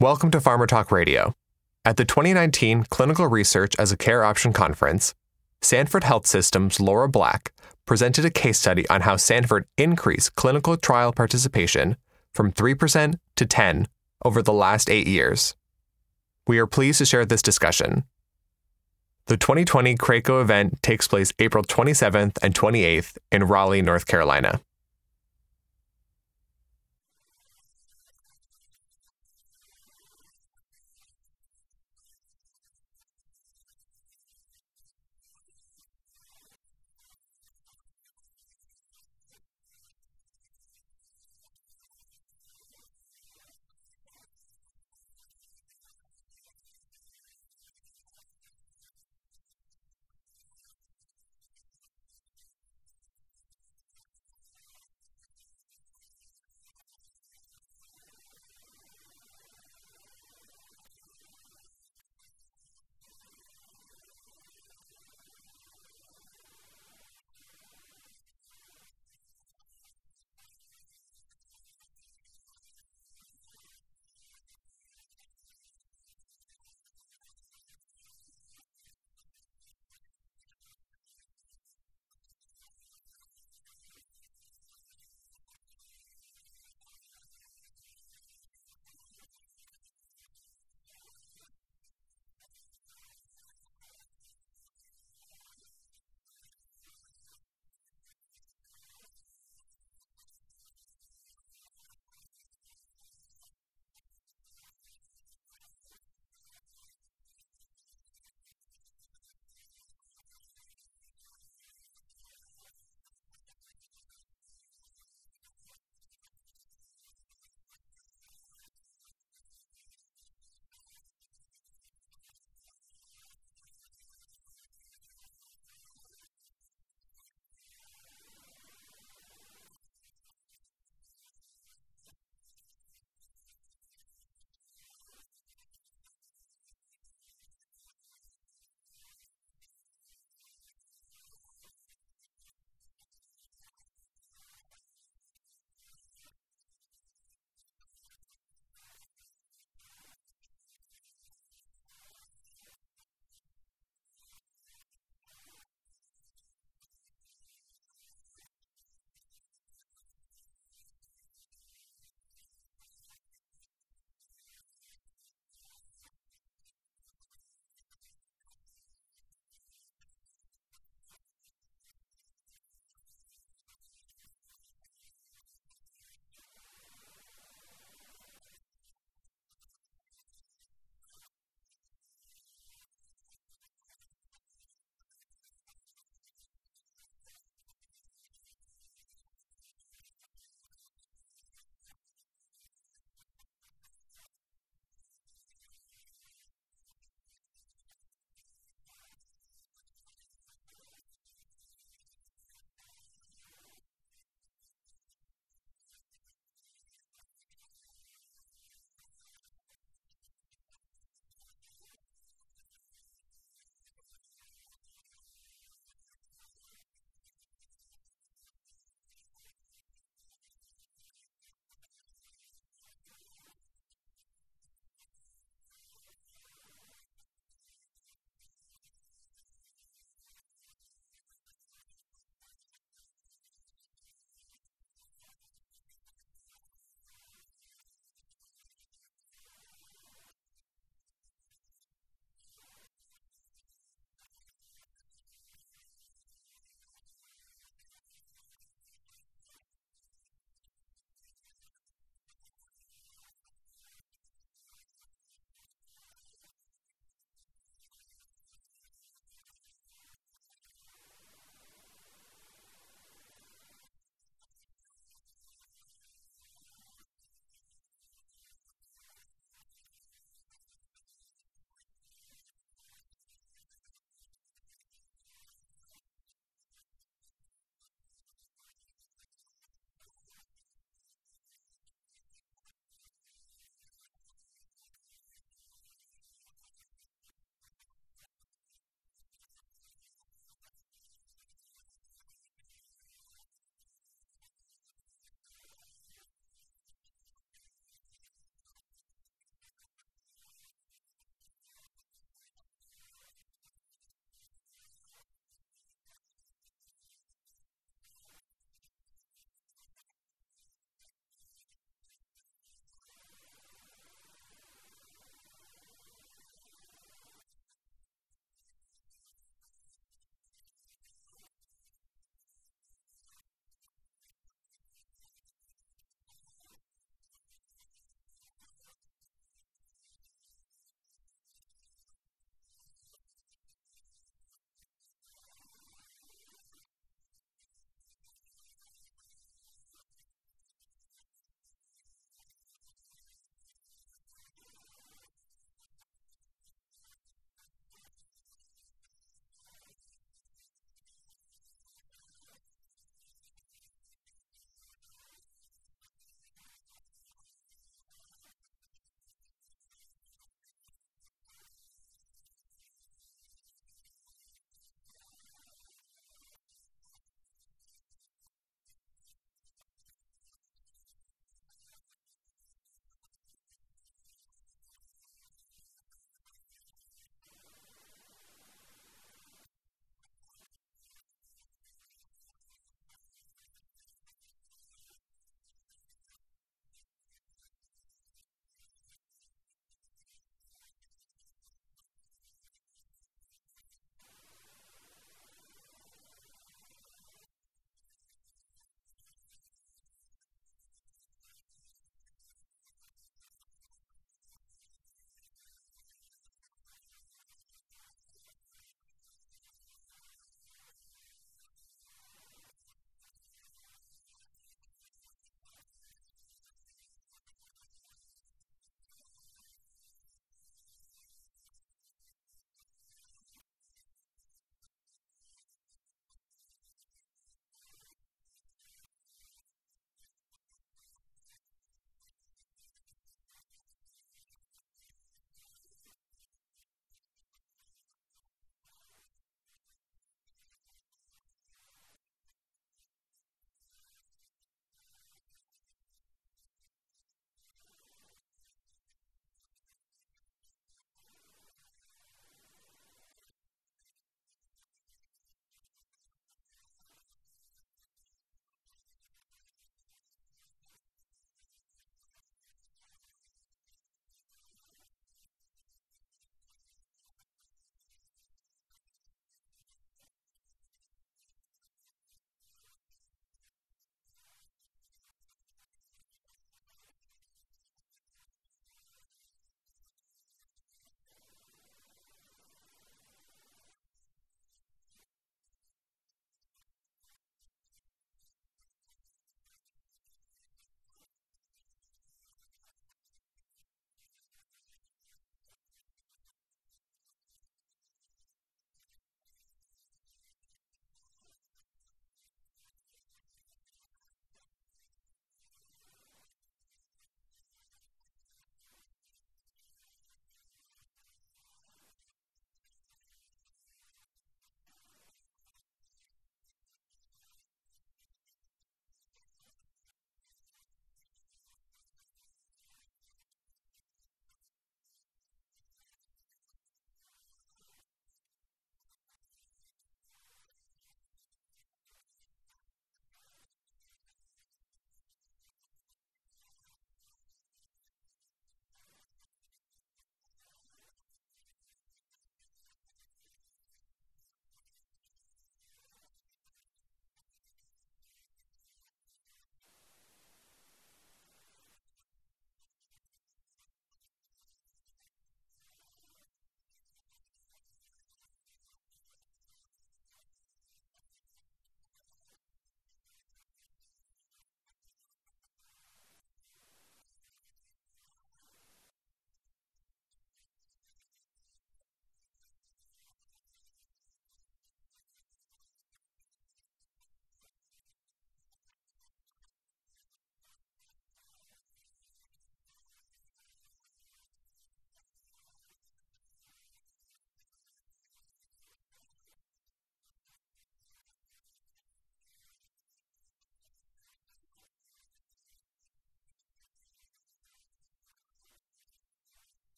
Welcome to PharmaTalk Radio. At the 2019 Clinical Research as a Care Option Conference, Sanford Health Systems' Laura Black presented a case study on how Sanford increased clinical trial participation from 3% to 10% over the last 8 years. We are pleased to share this discussion. The 2020 CRAACO event takes place April 27th and 28th in Raleigh, North Carolina.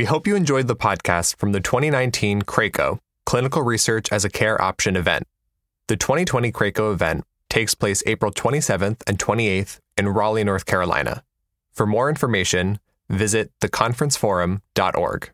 We hope you enjoyed the podcast from the 2019 CRAACO, Clinical Research as a Care Option event. The 2020 CRAACO event takes place April 27th and 28th in Raleigh, North Carolina. For more information, visit theconferenceforum.org.